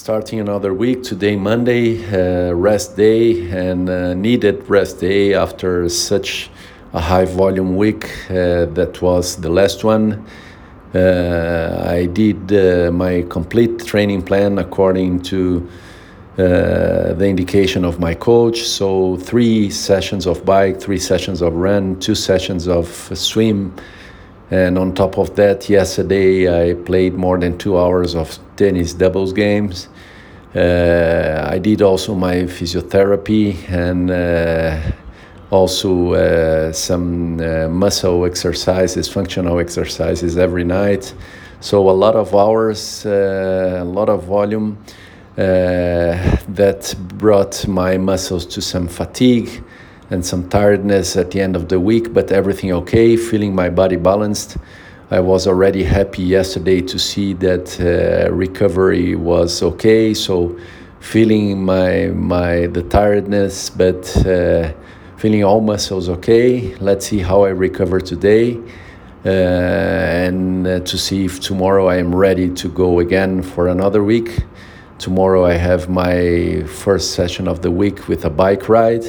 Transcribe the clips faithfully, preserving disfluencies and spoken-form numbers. Starting another week, today Monday, uh, rest day and uh, needed rest day after such a high volume week uh, that was the last one. Uh, I did uh, my complete training plan according to uh, the indication of my coach. So three sessions of bike, three sessions of run, two sessions of swim. And on top of that, yesterday I played more than two hours of tennis doubles games. Uh, I did also my physiotherapy and uh, also uh, some uh, muscle exercises, functional exercises every night. So a lot of hours, uh, a lot of volume uh, that brought my muscles to some fatigue and some tiredness at the end of the week, but everything okay, feeling my body balanced. I was already happy yesterday to see that uh, recovery was okay, so feeling my my the tiredness, but uh, feeling all muscles okay. Let's see how I recover today uh, and uh, to see if tomorrow I am ready to go again for another week. Tomorrow I have my first session of the week with a bike ride.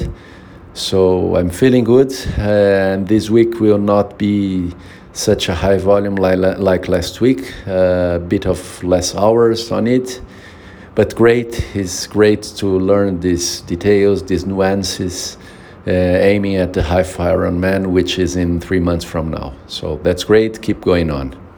So I'm feeling good, and this week will not be such a high volume li like last week, a uh, bit of less hours on it, but great, it's great to learn these details, these nuances, uh, aiming at the half Ironman, which is in three months from now. So that's great, keep going on.